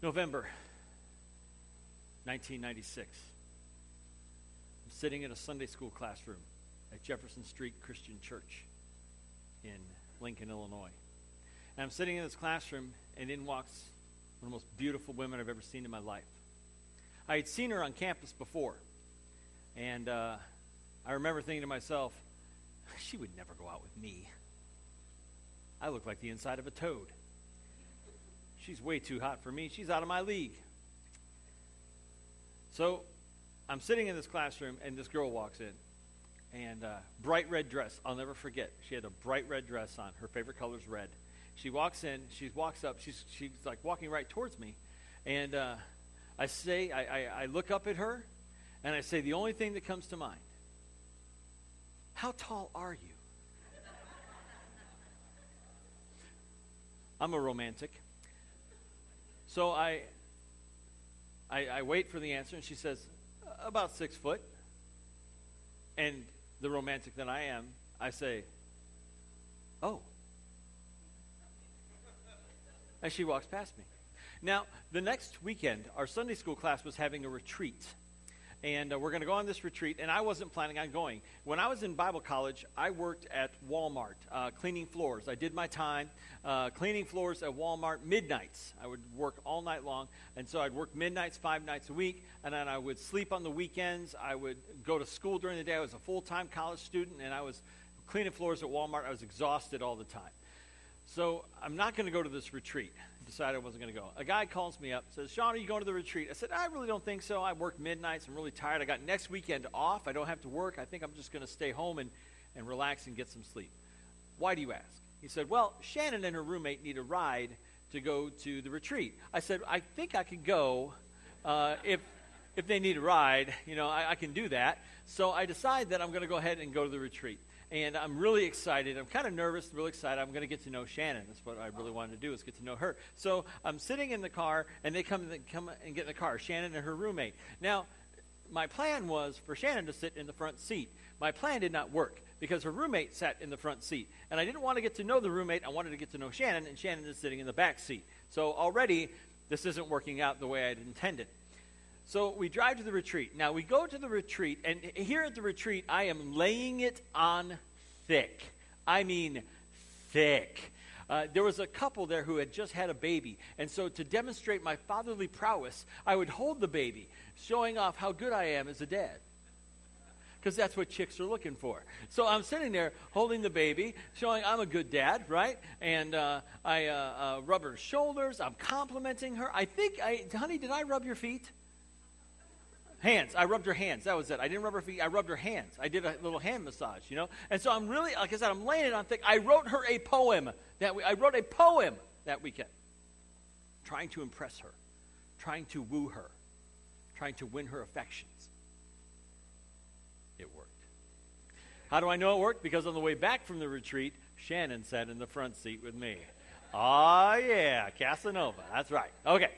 November 1996. I'm sitting in a Sunday school classroom at Jefferson Street Christian Church in Lincoln, Illinois. And I'm sitting in this classroom, and in walks one of the most beautiful women I've ever seen in my life. I had seen her on campus before, and I remember thinking to myself, she would never go out with me. I look like the inside of a toad. She's way too hot for me. She's out of my league. So I'm sitting in this classroom, and this girl walks in, and bright red dress. I'll never forget. She had a bright red dress on. Her favorite color's red. She walks in. She walks up. She's like walking right towards me, and I look up at her, and I say the only thing that comes to mind. How tall are you? I'm a romantic. So I wait for the answer, and she says, about 6 foot. And the romantic that I am, I say, oh. And she walks past me. Now, the next weekend, our Sunday school class was having a retreat. And we're going to go on this retreat, and I wasn't planning on going. When I was in Bible college, I worked at Walmart, cleaning floors. I did my time cleaning floors at Walmart midnights. I would work all night long, and so I'd work midnights 5 nights a week, and then I would sleep on the weekends. I would go to school during the day. I was a full-time college student, and I was cleaning floors at Walmart. I was exhausted all the time. So I'm not going to go to this retreat. Decided I wasn't going to go. A guy calls me up, says, Sean, are you going to the retreat? I said, I really don't think so. I work midnights. I'm really tired. I got next weekend off. I don't have to work. I think I'm just going to stay home and relax and get some sleep. Why do you ask? He said, well, Shannon and her roommate need a ride to go to the retreat. I said, I think I could go if they need a ride. You know, I can do that. So I decide that I'm going to go ahead and go to the retreat. And I'm really excited. I'm kind of nervous, really excited. I'm going to get to know Shannon. That's what I really wanted to do, is get to know her. So I'm sitting in the car, and they come and get in the car, Shannon and her roommate. Now, my plan was for Shannon to sit in the front seat. My plan did not work because her roommate sat in the front seat. And I didn't want to get to know the roommate. I wanted to get to know Shannon, and Shannon is sitting in the back seat. So already this isn't working out the way I'd intended. So we drive to the retreat. Now, we go to the retreat, and here at the retreat, I am laying it on thick. I mean thick. There was a couple there who had just had a baby, and so to demonstrate my fatherly prowess, I would hold the baby, showing off how good I am as a dad, because that's what chicks are looking for. So I'm sitting there holding the baby, showing I'm a good dad, right? And I rub her shoulders. I'm complimenting her. I think, honey, did I rub your feet? Hands. I rubbed her hands. That was it. I didn't rub her feet. I rubbed her hands. I did a little hand massage, you know. And so I'm really, like I said, I'm laying it on thick. I wrote her a poem. I wrote a poem that weekend, trying to impress her, trying to woo her, trying to win her affections. It worked. How do I know it worked? Because on the way back from the retreat, Shannon sat in the front seat with me. Oh, yeah, Casanova. That's right. Okay,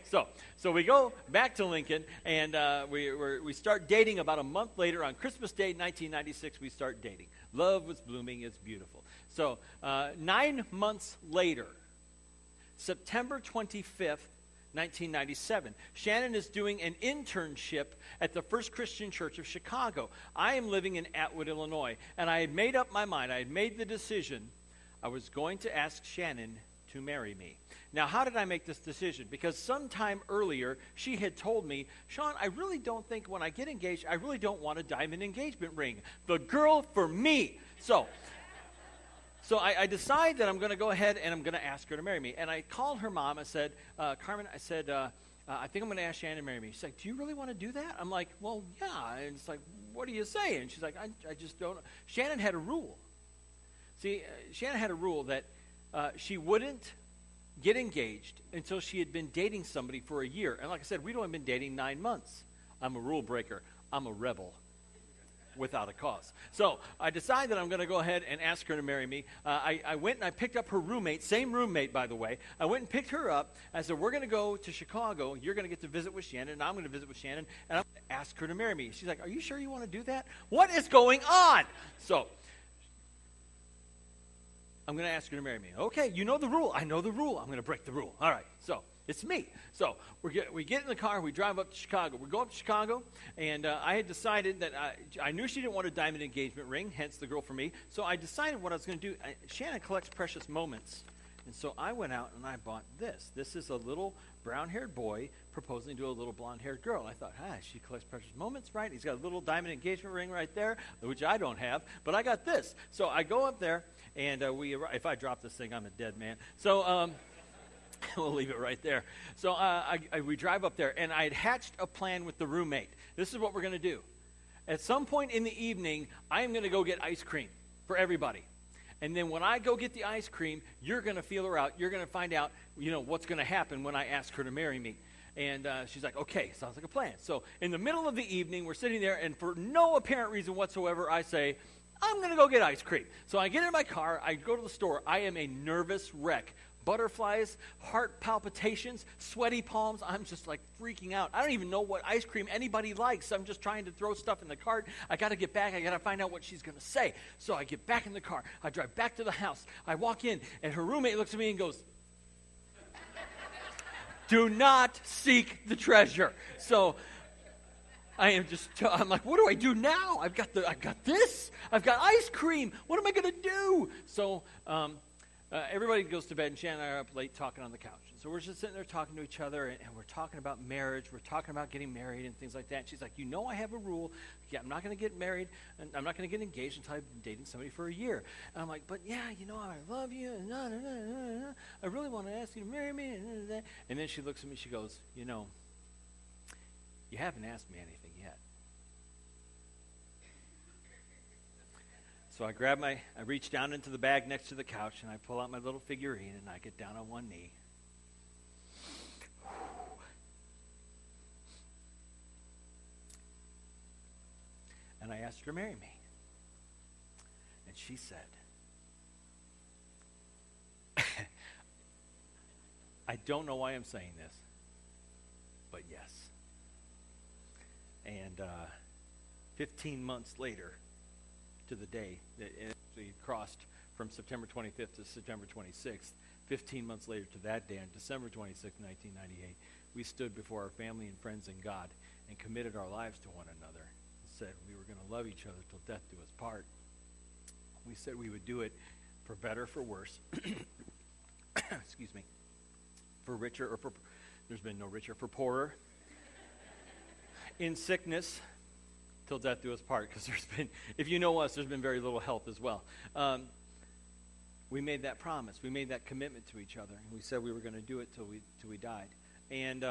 so we go back to Lincoln, and we start dating about a month later. On Christmas Day, 1996, we start dating. Love was blooming. It's beautiful. So 9 months later, September 25th, 1997, Shannon is doing an internship at the First Christian Church of Chicago. I am living in Atwood, Illinois, and I had made up my mind. I had made the decision I was going to ask Shannon to marry me. Now, how did I make this decision? Because sometime earlier, she had told me, Sean, I really don't think when I get engaged, I really don't want a diamond engagement ring. The girl for me. So I decide that I'm going to go ahead and I'm going to ask her to marry me. And I called her mom. I said, Carmen, I said, I think I'm going to ask Shannon to marry me. She's like, do you really want to do that? I'm like, well, yeah. And it's like, what are you saying? She's like, I just don't know. Shannon had a rule. See, Shannon had a rule that she wouldn't get engaged until she had been dating somebody for a year. And like I said, we'd only been dating 9 months. I'm a rule breaker. I'm a rebel without a cause. So I decide that I'm going to go ahead and ask her to marry me. I went and I picked up her roommate, same roommate, by the way. I went and picked her up. I said, we're going to go to Chicago. You're going to get to visit with Shannon, and I'm going to visit with Shannon, and I'm going to ask her to marry me. She's like, are you sure you want to do that? What is going on? So I'm going to ask her to marry me. Okay, you know the rule. I know the rule. I'm going to break the rule. All right. So It's me. So we get in the car, we drive up to Chicago. We go up to Chicago, and I had decided that I knew she didn't want a diamond engagement ring, hence the girl for me. So I decided what I was going to do. Shannon collects precious moments. And so I went out and I bought this. This is a little brown-haired boy proposing to a little blonde-haired girl. I thought, she collects precious moments, right? He's got a little diamond engagement ring right there, which I don't have, but I got this. So I go up there, and if I drop this thing, I'm a dead man. So we'll leave it right there. So we drive up there, and I had hatched a plan with the roommate. This is what we're going to do. At some point in the evening, I am going to go get ice cream for everybody. And then when I go get the ice cream, you're going to feel her out. You're going to find out, what's going to happen when I ask her to marry me. And she's like, okay, sounds like a plan. So in the middle of the evening, we're sitting there, and for no apparent reason whatsoever, I say, I'm going to go get ice cream. So I get in my car. I go to the store. I am a nervous wreck. Butterflies, heart palpitations, sweaty palms. I'm just like freaking out. I don't even know what ice cream anybody likes. I'm just trying to throw stuff in the cart. I got to get back. I got to find out what she's going to say. So I get back in the car. I drive back to the house. I walk in, and her roommate looks at me and goes, do not seek the treasure. So I am just, I'm like, what do I do now? I've got this. I've got ice cream. What am I going to do? So, everybody goes to bed, and Shannon and I are up late talking on the couch. And so we're just sitting there talking to each other, and we're talking about marriage. We're talking about getting married and things like that. And she's like, I have a rule. I'm not going to get married, and I'm not going to get engaged until I've been dating somebody for a year. And I'm like, but yeah, I love you. And I really want to ask you to marry me. And then she looks at me, she goes, you haven't asked me anything yet. So I reach down into the bag next to the couch, and I pull out my little figurine, and I get down on one knee. And I asked her to marry me. And she said, I don't know why I'm saying this, but yes. And 15 months later, to the day that it actually crossed from September 25th to September 26th, 15 months later to that day, on December 26, 1998, we stood before our family and friends and God and committed our lives to one another and said we were going to love each other till death do us part. We said we would do it for better, for worse, excuse me, for richer or for, there's been no richer, for poorer, in sickness, till death do us part, because if you know us, there's been very little health as well. We made that promise. We made that commitment to each other, and we said we were going to do it till we died. And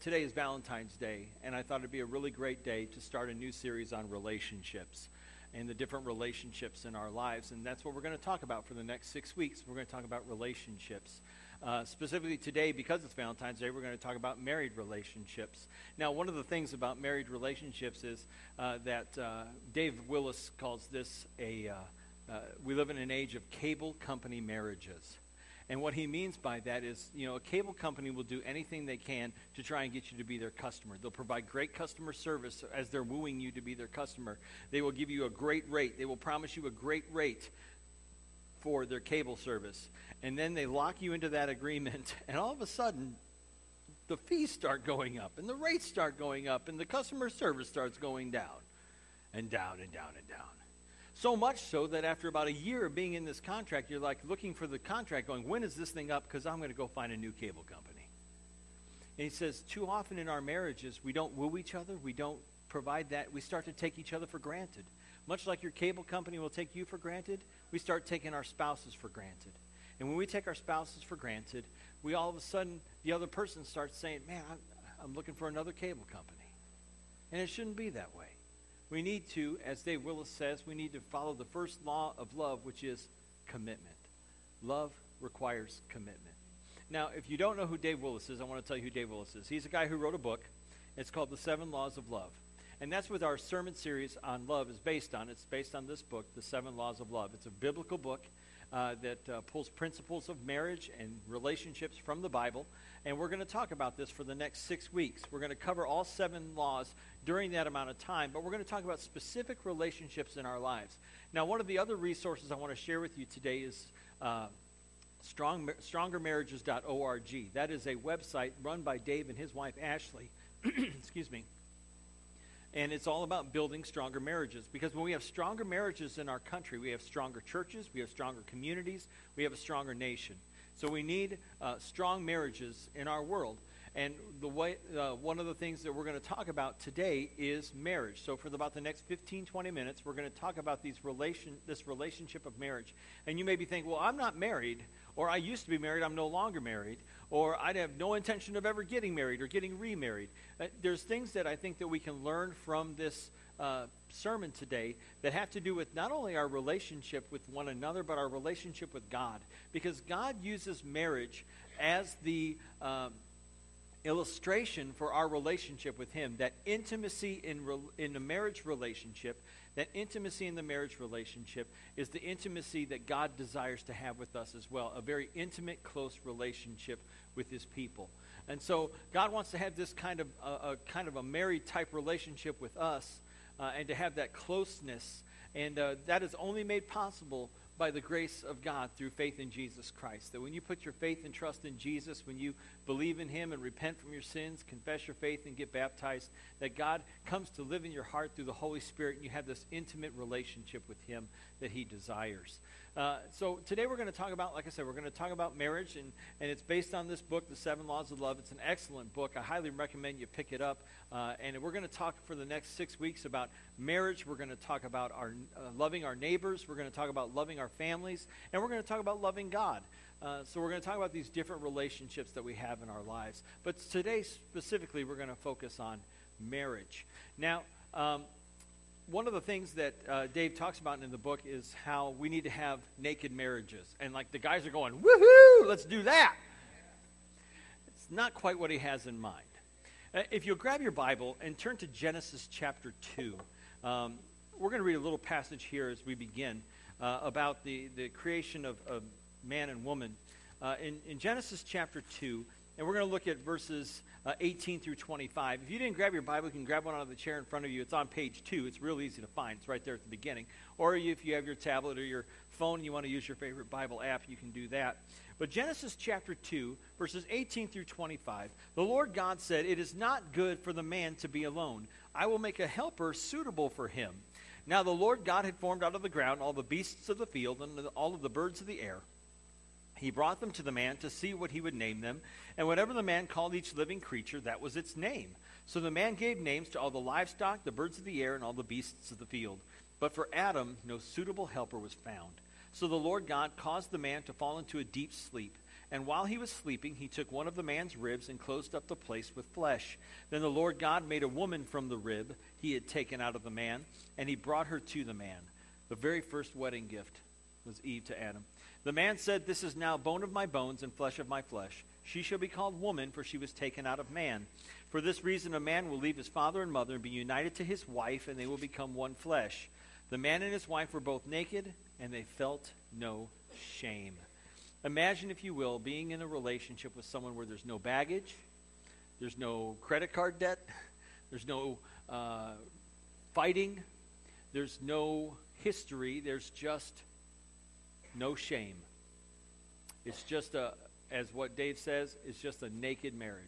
today is Valentine's Day, and I thought it'd be a really great day to start a new series on relationships and the different relationships in our lives, and that's what we're going to talk about for the next 6 weeks. We're going to talk about relationships. Specifically today, because it's Valentine's Day, we're going to talk about married relationships. Now, one of the things about married relationships is that Dave Willis calls this we live in an age of cable company marriages. And what he means by that is, a cable company will do anything they can to try and get you to be their customer. They'll provide great customer service as they're wooing you to be their customer. They will give you a great rate. They will promise you a great rate for their cable service, and then they lock you into that agreement, and all of a sudden the fees start going up, and the rates start going up, and the customer service starts going down and down and down and down, so much so that after about a year of being in this contract, you're like looking for the contract going, when is this thing up, because I'm going to go find a new cable company. And he says too often in our marriages we don't woo each other, we don't provide that, we start to take each other for granted. Much like your cable company will take you for granted, we start taking our spouses for granted. And when we take our spouses for granted, we all of a sudden, the other person starts saying, man, I'm looking for another cable company. And it shouldn't be that way. We need to, as Dave Willis says, we need to follow the first law of love, which is commitment. Love requires commitment. Now, if you don't know who Dave Willis is, I want to tell you who Dave Willis is. He's a guy who wrote a book. It's called The Seven Laws of Love. And that's what our sermon series on love is based on. It's based on this book, The Seven Laws of Love. It's a biblical book that pulls principles of marriage and relationships from the Bible. And we're going to talk about this for the next 6 weeks. We're going to cover all 7 laws during that amount of time. But we're going to talk about specific relationships in our lives. Now, one of the other resources I want to share with you today is StrongerMarriages.org. That is a website run by Dave and his wife, Ashley. Excuse me. And it's all about building stronger marriages, because when we have stronger marriages in our country, we have stronger churches, we have stronger communities, we have a stronger nation. So we need strong marriages in our world. And the way, one of the things that we're going to talk about today is marriage. So for about the next 15, 20 minutes, we're going to talk about these this relationship of marriage. And you may be thinking, well, I'm not married, or I used to be married, I'm no longer married, or I'd have no intention of ever getting married or getting remarried. There's things that I think that we can learn from this sermon today that have to do with not only our relationship with one another, but our relationship with God. Because God uses marriage as the illustration for our relationship with him, that intimacy in the marriage relationship, that intimacy in the marriage relationship is the intimacy that God desires to have with us as well, a very intimate, close relationship with his people. And so God wants to have this kind of a married type relationship with us, and to have that closeness, and that is only made possible by the grace of God through faith in Jesus Christ. That when you put your faith and trust in Jesus, when you believe in him and repent from your sins, confess your faith and get baptized, that God comes to live in your heart through the Holy Spirit, and you have this intimate relationship with him that he desires. So today we're going to talk about, like I said, we're going to talk about marriage, and it's based on this book, The 7 Laws of Love. It's an excellent book. I highly recommend you pick it up. And we're going to talk for the next 6 weeks about marriage. We're going to talk about our loving our neighbors. We're going to talk about loving our families. And we're going to talk about loving God. So we're going to talk about these different relationships that we have in our lives. But today specifically, we're going to focus on marriage. Now, one of the things that Dave talks about in the book is how we need to have naked marriages. And like the guys are going, woohoo, let's do that. It's not quite what he has in mind. If you'll grab your Bible and turn to Genesis chapter 2, we're going to read a little passage here as we begin about the creation of man and woman. In Genesis chapter 2, and we're going to look at verses 18 through 25. If you didn't grab your Bible, you can grab one out of the chair in front of you. It's on page 2. It's real easy to find. It's right there at the beginning. Or if you have your tablet or your phone and you want to use your favorite Bible app, you can do that. But Genesis chapter 2, verses 18 through 25, the Lord God said, "It is not good for the man to be alone. I will make a helper suitable for him." Now the Lord God had formed out of the ground all the beasts of the field and all of the birds of the air. He brought them to the man to see what he would name them, and whatever the man called each living creature, that was its name. So the man gave names to all the livestock, the birds of the air, and all the beasts of the field. But for Adam, no suitable helper was found. So the Lord God caused the man to fall into a deep sleep. And while he was sleeping, he took one of the man's ribs and closed up the place with flesh. Then the Lord God made a woman from the rib he had taken out of the man, and he brought her to the man. The very first wedding gift was Eve to Adam. The man said, "This is now bone of my bones and flesh of my flesh. She shall be called woman, for she was taken out of man. For this reason a man will leave his father and mother and be united to his wife, and they will become one flesh." The man and his wife were both naked, and they felt no shame. Imagine, if you will, being in a relationship with someone where there's no baggage, there's no credit card debt, there's no fighting, there's no history, there's just no shame. It's just as what Dave says, it's just a naked marriage.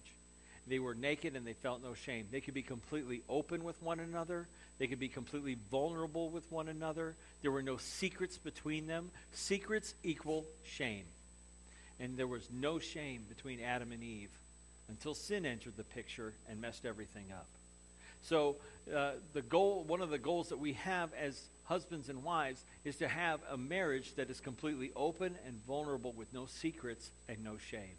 They were naked and they felt no shame. They could be completely open with one another. They could be completely vulnerable with one another. There were no secrets between them. Secrets equal shame. And there was no shame between Adam and Eve until sin entered the picture and messed everything up. So one of the goals that we have as husbands and wives is to have a marriage that is completely open and vulnerable with no secrets and no shame.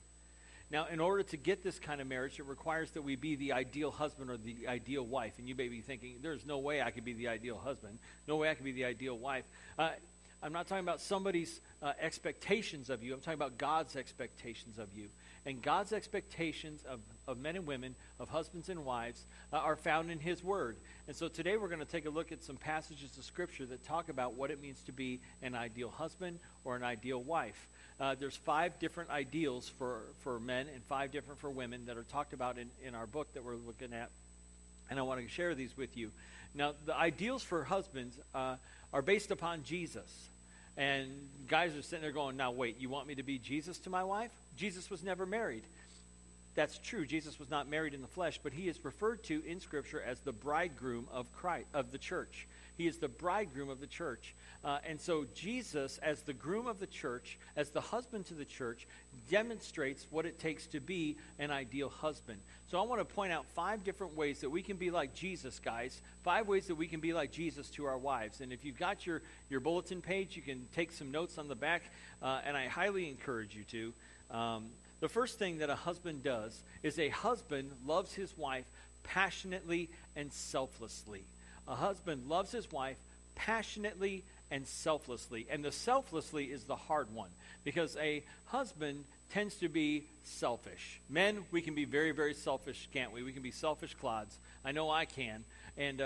Now, in order to get this kind of marriage, it requires that we be the ideal husband or the ideal wife. And you may be thinking, there's no way I could be the ideal husband. No way I could be the ideal wife. I'm not talking about somebody's expectations of you. I'm talking about God's expectations of you. And God's expectations of men and women, of husbands and wives, are found in his word. And so today we're going to take a look at some passages of Scripture that talk about what it means to be an ideal husband or an ideal wife. There's 5 different ideals for men and 5 different for women that are talked about in our book that we're looking at. And I want to share these with you. Now, the ideals for husbands are based upon Jesus. And guys are sitting there going, now wait, you want me to be Jesus to my wife? Jesus was never married. That's true. Jesus was not married in the flesh, but he is referred to in Scripture as the bridegroom of Christ, of the church. He is the bridegroom of the church. And so Jesus, as the groom of the church, as the husband to the church, demonstrates what it takes to be an ideal husband. So I want to point out 5 different ways that we can be like Jesus, guys. 5 ways that we can be like Jesus to our wives. And if you've got your bulletin page, you can take some notes on the back, and I highly encourage you to. The first thing that a husband does is a husband loves his wife passionately and selflessly. A husband loves his wife passionately and selflessly. And the selflessly is the hard one, because a husband tends to be selfish. Men, we can be very, very selfish, can't we? We can be selfish clods. I know I can. And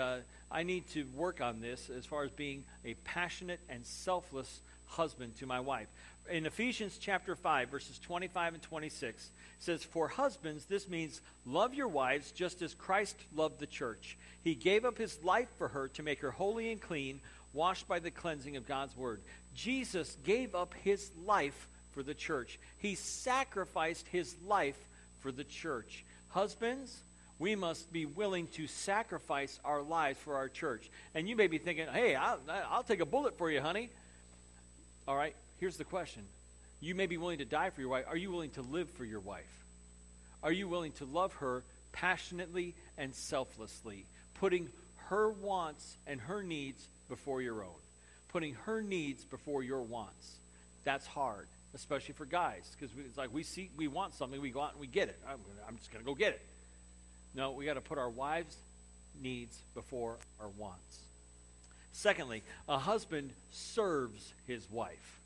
I need to work on this as far as being a passionate and selfless husband to my wife. In Ephesians chapter 5, verses 25 and 26, it says, for husbands, this means love your wives just as Christ loved the church. He gave up his life for her to make her holy and clean, washed by the cleansing of God's word. Jesus gave up his life for the church. He sacrificed his life for the church. Husbands, we must be willing to sacrifice our lives for our church. And you may be thinking, hey, I'll take a bullet for you, honey. All right, here's the question. You may be willing to die for your wife. Are you willing to live for your wife? Are you willing to love her passionately and selflessly, putting her wants and her needs before your own, putting her needs before your wants? That's hard, especially for guys, because it's like we want something, we go out and we get it. I'm just going to go get it. No, we got to put our wives' needs before our wants. Secondly, a husband serves his wife.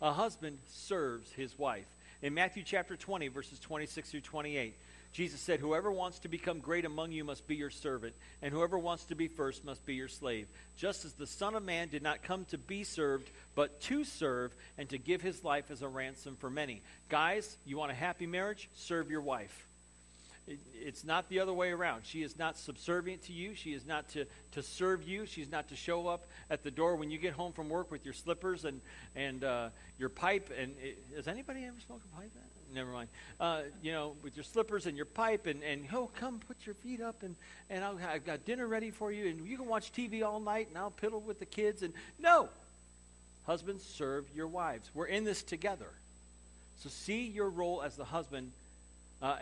A husband serves his wife. In Matthew chapter 20, verses 26 through 28, Jesus said, whoever wants to become great among you must be your servant, and whoever wants to be first must be your slave, just as the Son of Man did not come to be served, but to serve and to give his life as a ransom for many. Guys, you want a happy marriage? Serve your wife. It's not the other way around. She is not subservient to you. She is not to serve you. She's not to show up at the door when you get home from work with your slippers and your pipe. And has anybody ever smoked a pipe? Never mind. With your slippers and your pipe and come put your feet up and I've got dinner ready for you and you can watch TV all night and I'll piddle with the kids. And no, husbands, serve your wives. We're in this together. So see your role as the husband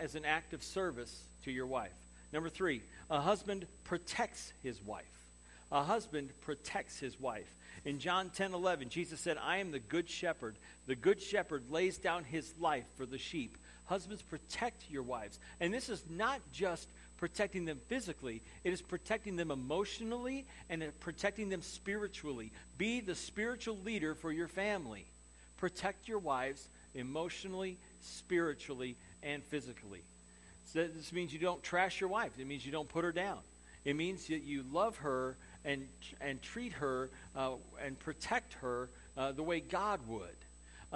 as an act of service to your wife. Number 3, a husband protects his wife. A husband protects his wife. In John 10:11, Jesus said, I am the good shepherd. The good shepherd lays down his life for the sheep. Husbands, protect your wives. And this is not just protecting them physically. It is protecting them emotionally and protecting them spiritually. Be the spiritual leader for your family. Protect your wives emotionally, spiritually, and physically. So this means you don't trash your wife. It means you don't put her down. It means that you love her and treat her and protect her the way God would.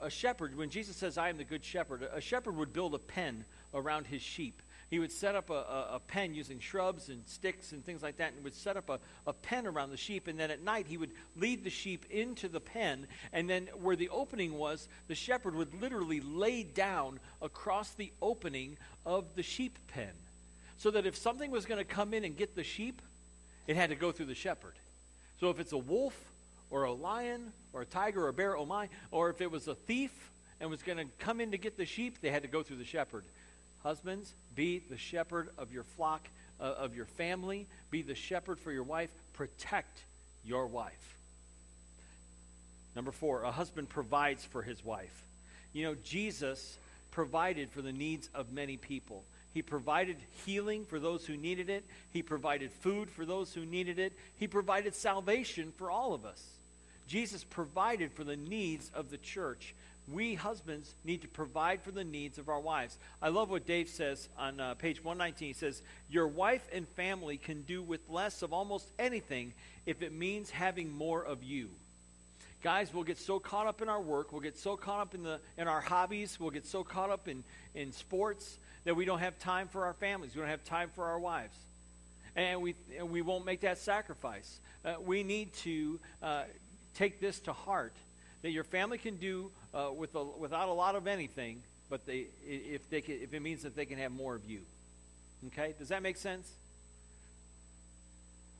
A shepherd, when Jesus says, I am the good shepherd, a shepherd would build a pen around his sheep. He would set up a pen using shrubs and sticks and things like that, and would set up a pen around the sheep. And then at night, he would lead the sheep into the pen. And then where the opening was, the shepherd would literally lay down across the opening of the sheep pen, so that if something was going to come in and get the sheep, it had to go through the shepherd. So if it's a wolf or a lion or a tiger or a bear, oh my, or if it was a thief and was going to come in to get the sheep, they had to go through the shepherd. Husbands, be the shepherd of your flock, of your family. Be the shepherd for your wife. Protect your wife. Number 4, a husband provides for his wife. You know, Jesus provided for the needs of many people. He provided healing for those who needed it. He provided food for those who needed it. He provided salvation for all of us. Jesus provided for the needs of the church. We husbands need to provide for the needs of our wives. I love what Dave says on page 119. He says, your wife and family can do with less of almost anything if it means having more of you. Guys, we'll get so caught up in our work, we'll get so caught up in our hobbies, we'll get so caught up in sports that we don't have time for our families. We don't have time for our wives. And we won't make that sacrifice. We need to take this to heart, that your family can do without a lot of anything, but if it means that they can have more of you. Okay? Does that make sense?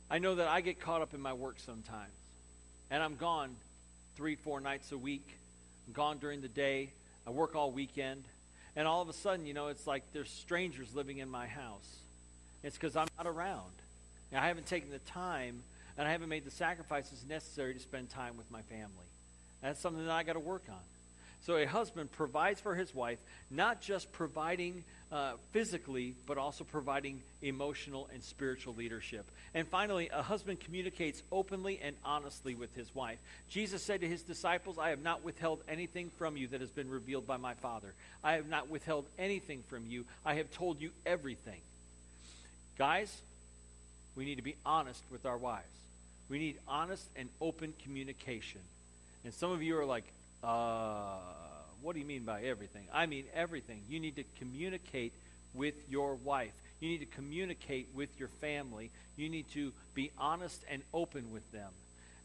I know that I get caught up in my work sometimes, and I'm gone 3-4 nights a week. I'm gone during the day. I work all weekend. And all of a sudden, you know, it's like there's strangers living in my house. It's because I'm not around. And I haven't taken the time, and I haven't made the sacrifices necessary to spend time with my family. That's something that I got to work on. So a husband provides for his wife, not just providing physically, but also providing emotional and spiritual leadership. And finally, a husband communicates openly and honestly with his wife. Jesus said to his disciples, I have not withheld anything from you that has been revealed by my Father. I have not withheld anything from you. I have told you everything. Guys, we need to be honest with our wives. We need honest and open communication. And some of you are like, what do you mean by everything? I mean everything. You need to communicate with your wife. You need to communicate with your family. You need to be honest and open with them.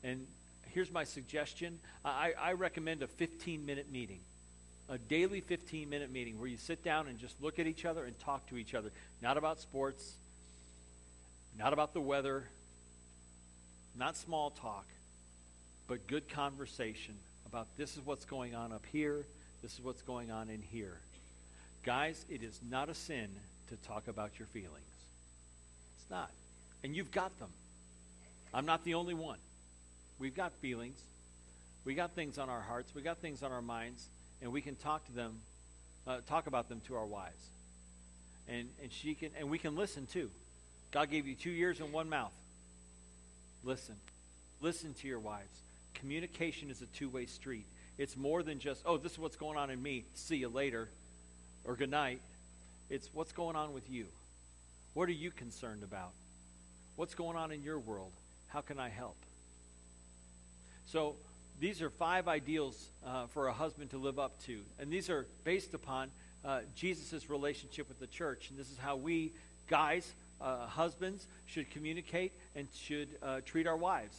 And here's my suggestion. I recommend a 15-minute meeting, a daily 15-minute meeting where you sit down and just look at each other and talk to each other. Not about sports, not about the weather, not small talk, but good conversation about this is what's going on up here, this is what's going on in here. Guys, it is not a sin to talk about your feelings. It's not. And you've got them. I'm not the only one. We've got feelings. We got things on our hearts. We got things on our minds, and we can talk to them, talk about them to our wives. And she can, and we can listen too. God gave you 2 ears and 1 mouth. Listen. Listen to your wives. Communication is a two-way street. It's more than just, oh, this is what's going on in me, see you later, or good night. It's what's going on with you. What are you concerned about? What's going on in your world? How can I help? So these are 5 ideals for a husband to live up to. And these are based upon Jesus' relationship with the church. And this is how we guys, husbands, should communicate and should treat our wives.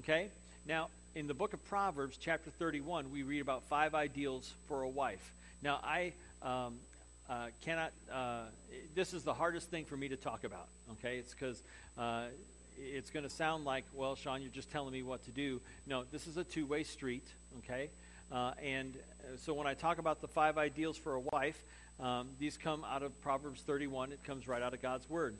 Okay? Now, in the book of Proverbs, chapter 31, we read about 5 ideals for a wife. Now, I cannot, this is the hardest thing for me to talk about, okay? It's because it's going to sound like, well, Sean, you're just telling me what to do. No, this is a two-way street, okay? And so when I talk about the 5 ideals for a wife, these come out of Proverbs 31. It comes right out of God's Word.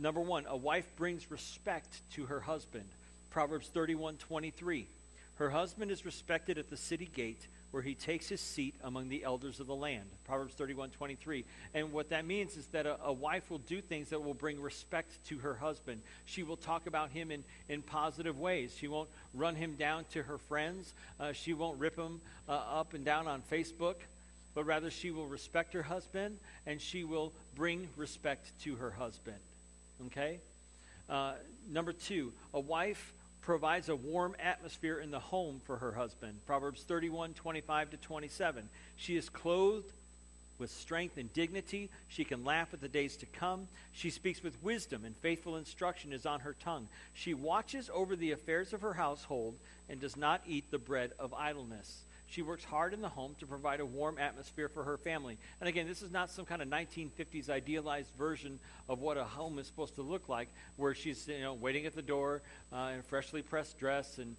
Number 1, a wife brings respect to her husband. Proverbs 31:23. Her husband is respected at the city gate where he takes his seat among the elders of the land. Proverbs 31:23. And what that means is that a wife will do things that will bring respect to her husband. She will talk about him in positive ways. She won't run him down to her friends. She won't rip him up and down on Facebook. But rather she will respect her husband and she will bring respect to her husband. Okay? Number 2, a wife provides a warm atmosphere in the home for her husband. Proverbs 31:25-27. She is clothed with strength and dignity. She can laugh at the days to come. She speaks with wisdom, and faithful instruction is on her tongue. She watches over the affairs of her household and does not eat the bread of idleness. She works hard in the home to provide a warm atmosphere for her family. And again, this is not some kind of 1950s idealized version of what a home is supposed to look like, where she's, you know, waiting at the door in a freshly pressed dress and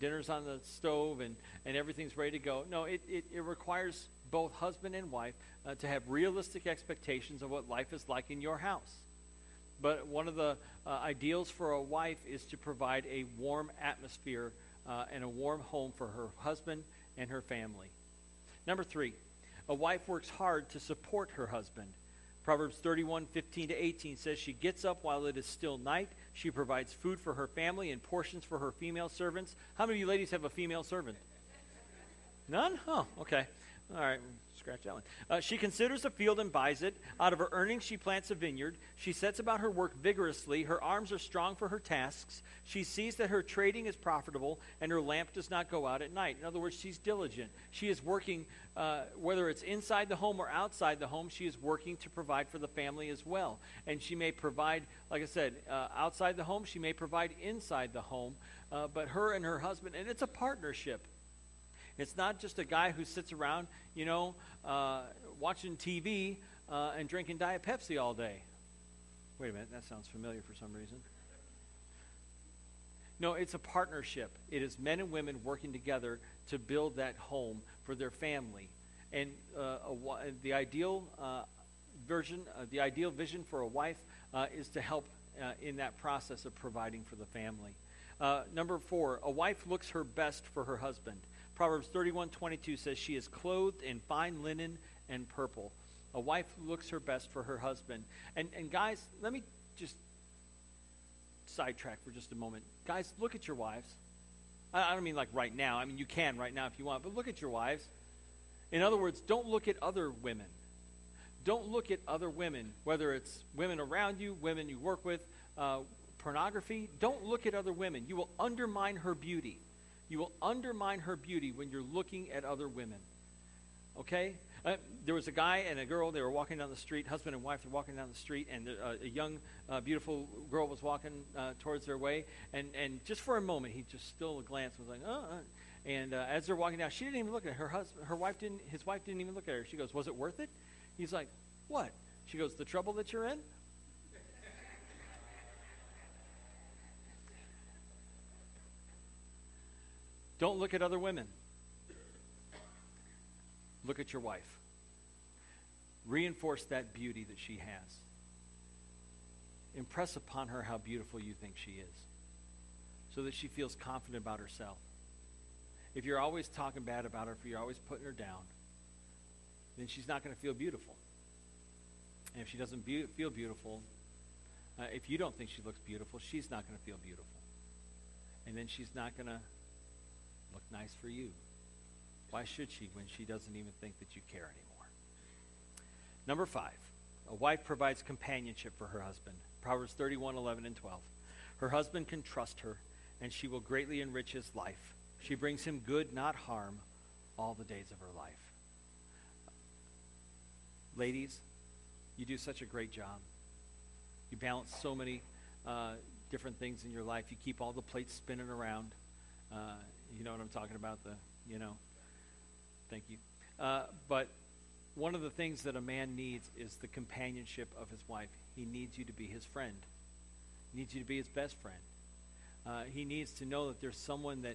dinner's on the stove and everything's ready to go. No, it requires both husband and wife to have realistic expectations of what life is like in your house. But one of the ideals for a wife is to provide a warm atmosphere and a warm home for her husband and her family. Number 3, a wife works hard to support her husband. Proverbs 31:15-18 says, she gets up while it is still night. She provides food for her family and portions for her female servants. How many of you ladies have a female servant? None? Oh, okay. All right, scratch that one. She considers a field and buys it. Out of her earnings, she plants a vineyard. She sets about her work vigorously. Her arms are strong for her tasks. She sees that her trading is profitable, and her lamp does not go out at night. In other words, she's diligent. She is working, whether it's inside the home or outside the home, she is working to provide for the family as well. And she may provide, like I said, outside the home. She may provide inside the home. But her and her husband, and it's a partnership. It's not just a guy who sits around, you know, watching TV and drinking Diet Pepsi all day. Wait a minute, that sounds familiar for some reason. No, it's a partnership. It is men and women working together to build that home for their family. And the ideal the ideal vision for a wife is to help in that process of providing for the family. Number four, a wife looks her best for her husband. Proverbs 31:22 says she is clothed in fine linen and purple. A wife looks her best for her husband. And guys, let me just sidetrack for just a moment. Guys, look at your wives. I don't mean like right now. I mean, you can right now if you want, but look at your wives. In other words, don't look at other women. Don't look at other women, whether it's women around you, women you work with, pornography. Don't look at other women. You will undermine her beauty. You will undermine her beauty when you're looking at other women. Okay? There was a guy and a girl. They were walking down the street. Husband and wife were walking down the street, and a young, beautiful girl was walking towards their way. And just for a moment, he just still glanced and was like, oh. And as they're walking down, she didn't even look at her husband. His wife didn't even look at her. She goes, was it worth it? He's like, what? She goes, the trouble that you're in? Don't look at other women. Look at your wife. Reinforce that beauty that she has. Impress upon her how beautiful you think she is so that she feels confident about herself. If you're always talking bad about her, if you're always putting her down, then she's not going to feel beautiful. And if she doesn't feel beautiful, if you don't think she looks beautiful, she's not going to feel beautiful. And then she's not going to look nice for you. Why should she when she doesn't even think that you care anymore? Number five, a wife provides companionship for her husband. Proverbs 31:11 and 12. Her husband can trust her, and she will greatly enrich his life. She brings him good, not harm, all the days of her life. Ladies, you do such a great job. You balance so many different things in your life. You keep all the plates spinning around. You know what I'm talking about, thank you. But one of the things that a man needs is the companionship of his wife. He needs you to be his friend. He needs you to be his best friend. He needs to know that there's someone that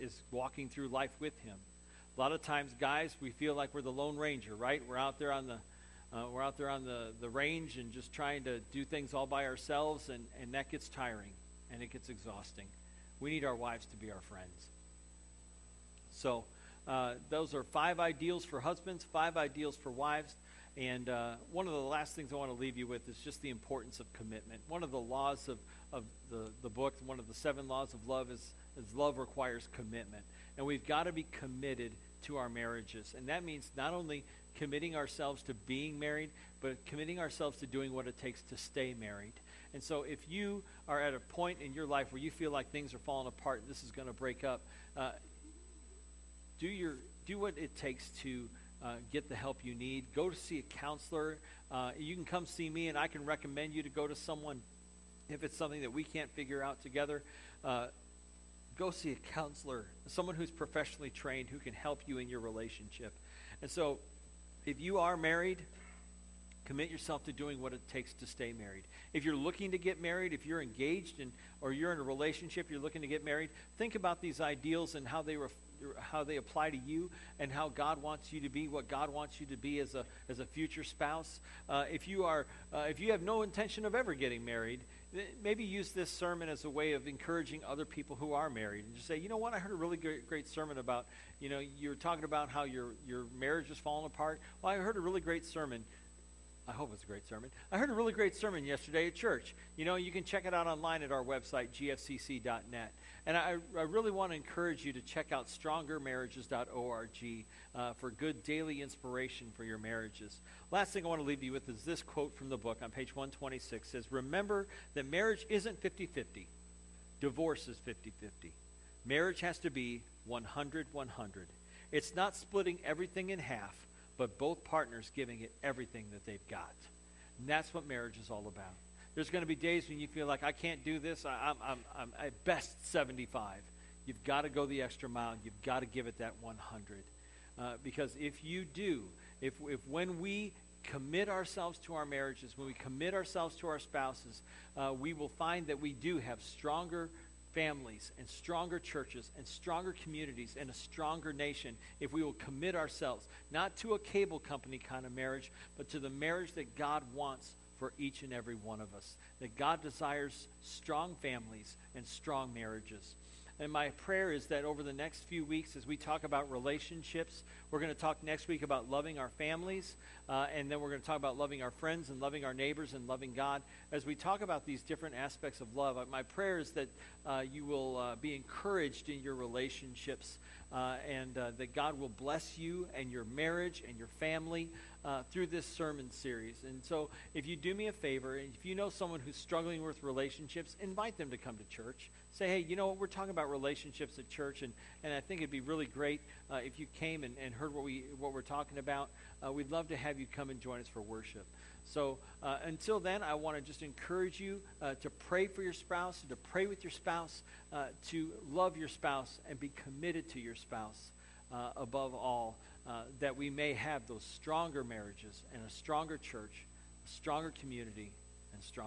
is walking through life with him. A lot of times, guys, we feel like we're the Lone Ranger, right? We're out there on the range and just trying to do things all by ourselves, and that gets tiring and it gets exhausting. We need our wives to be our friends. So those are five ideals for husbands, five ideals for wives. And one of the last things I want to leave you with is just the importance of commitment. One of the laws of the book, one of the 7 laws of love is love requires commitment. And we've got to be committed to our marriages. And that means not only committing ourselves to being married, but committing ourselves to doing what it takes to stay married. And so if you are at a point in your life where you feel like things are falling apart and this is going to break up, do what it takes to get the help you need. Go to see a counselor. You can come see me, and I can recommend you to go to someone if it's something that we can't figure out together. Go see a counselor, someone who's professionally trained who can help you in your relationship. And so if you are married, commit yourself to doing what it takes to stay married. If you're looking to get married, if you're engaged or you're in a relationship, you're looking to get married, think about these ideals and how they apply to you and how God wants you to be, what God wants you to be as a future spouse. If you have no intention of ever getting married, maybe use this sermon as a way of encouraging other people who are married and just say, you know what, I heard a really great sermon about, you know, you were talking about how your marriage is falling apart. Well, I heard a really great sermon. I hope it's a great sermon. I heard a really great sermon yesterday at church. You know, you can check it out online at our website, gfcc.net. And I really want to encourage you to check out StrongerMarriages.org for good daily inspiration for your marriages. Last thing I want to leave you with is this quote from the book on page 126. It says, remember that marriage isn't 50-50. Divorce is 50-50. Marriage has to be 100-100. It's not splitting everything in half, but both partners giving it everything that they've got. And that's what marriage is all about. There's going to be days when you feel like, I can't do this. I'm at best 75. You've got to go the extra mile. You've got to give it that 100. Because if you do, if when we commit ourselves to our marriages, when we commit ourselves to our spouses, we will find that we do have stronger families and stronger churches and stronger communities and a stronger nation if we will commit ourselves not to a cable company kind of marriage, but to the marriage that God wants for each and every one of us. That God desires strong families and strong marriages. And my prayer is that over the next few weeks, as we talk about relationships, we're going to talk next week about loving our families, and then we're going to talk about loving our friends and loving our neighbors and loving God. As we talk about these different aspects of love, my prayer is that you will be encouraged in your relationships and that God will bless you and your marriage and your family through this sermon series. And so if you do me a favor, and if you know someone who's struggling with relationships, invite them to come to church. Say, hey, you know what, we're talking about relationships at church, and I think it'd be really great if you came and heard what we're talking about. We'd love to have you come and join us for worship. So until then, I want to just encourage you to pray for your spouse, to pray with your spouse, to love your spouse, and be committed to your spouse above all. That we may have those stronger marriages and a stronger church, a stronger community, and stronger.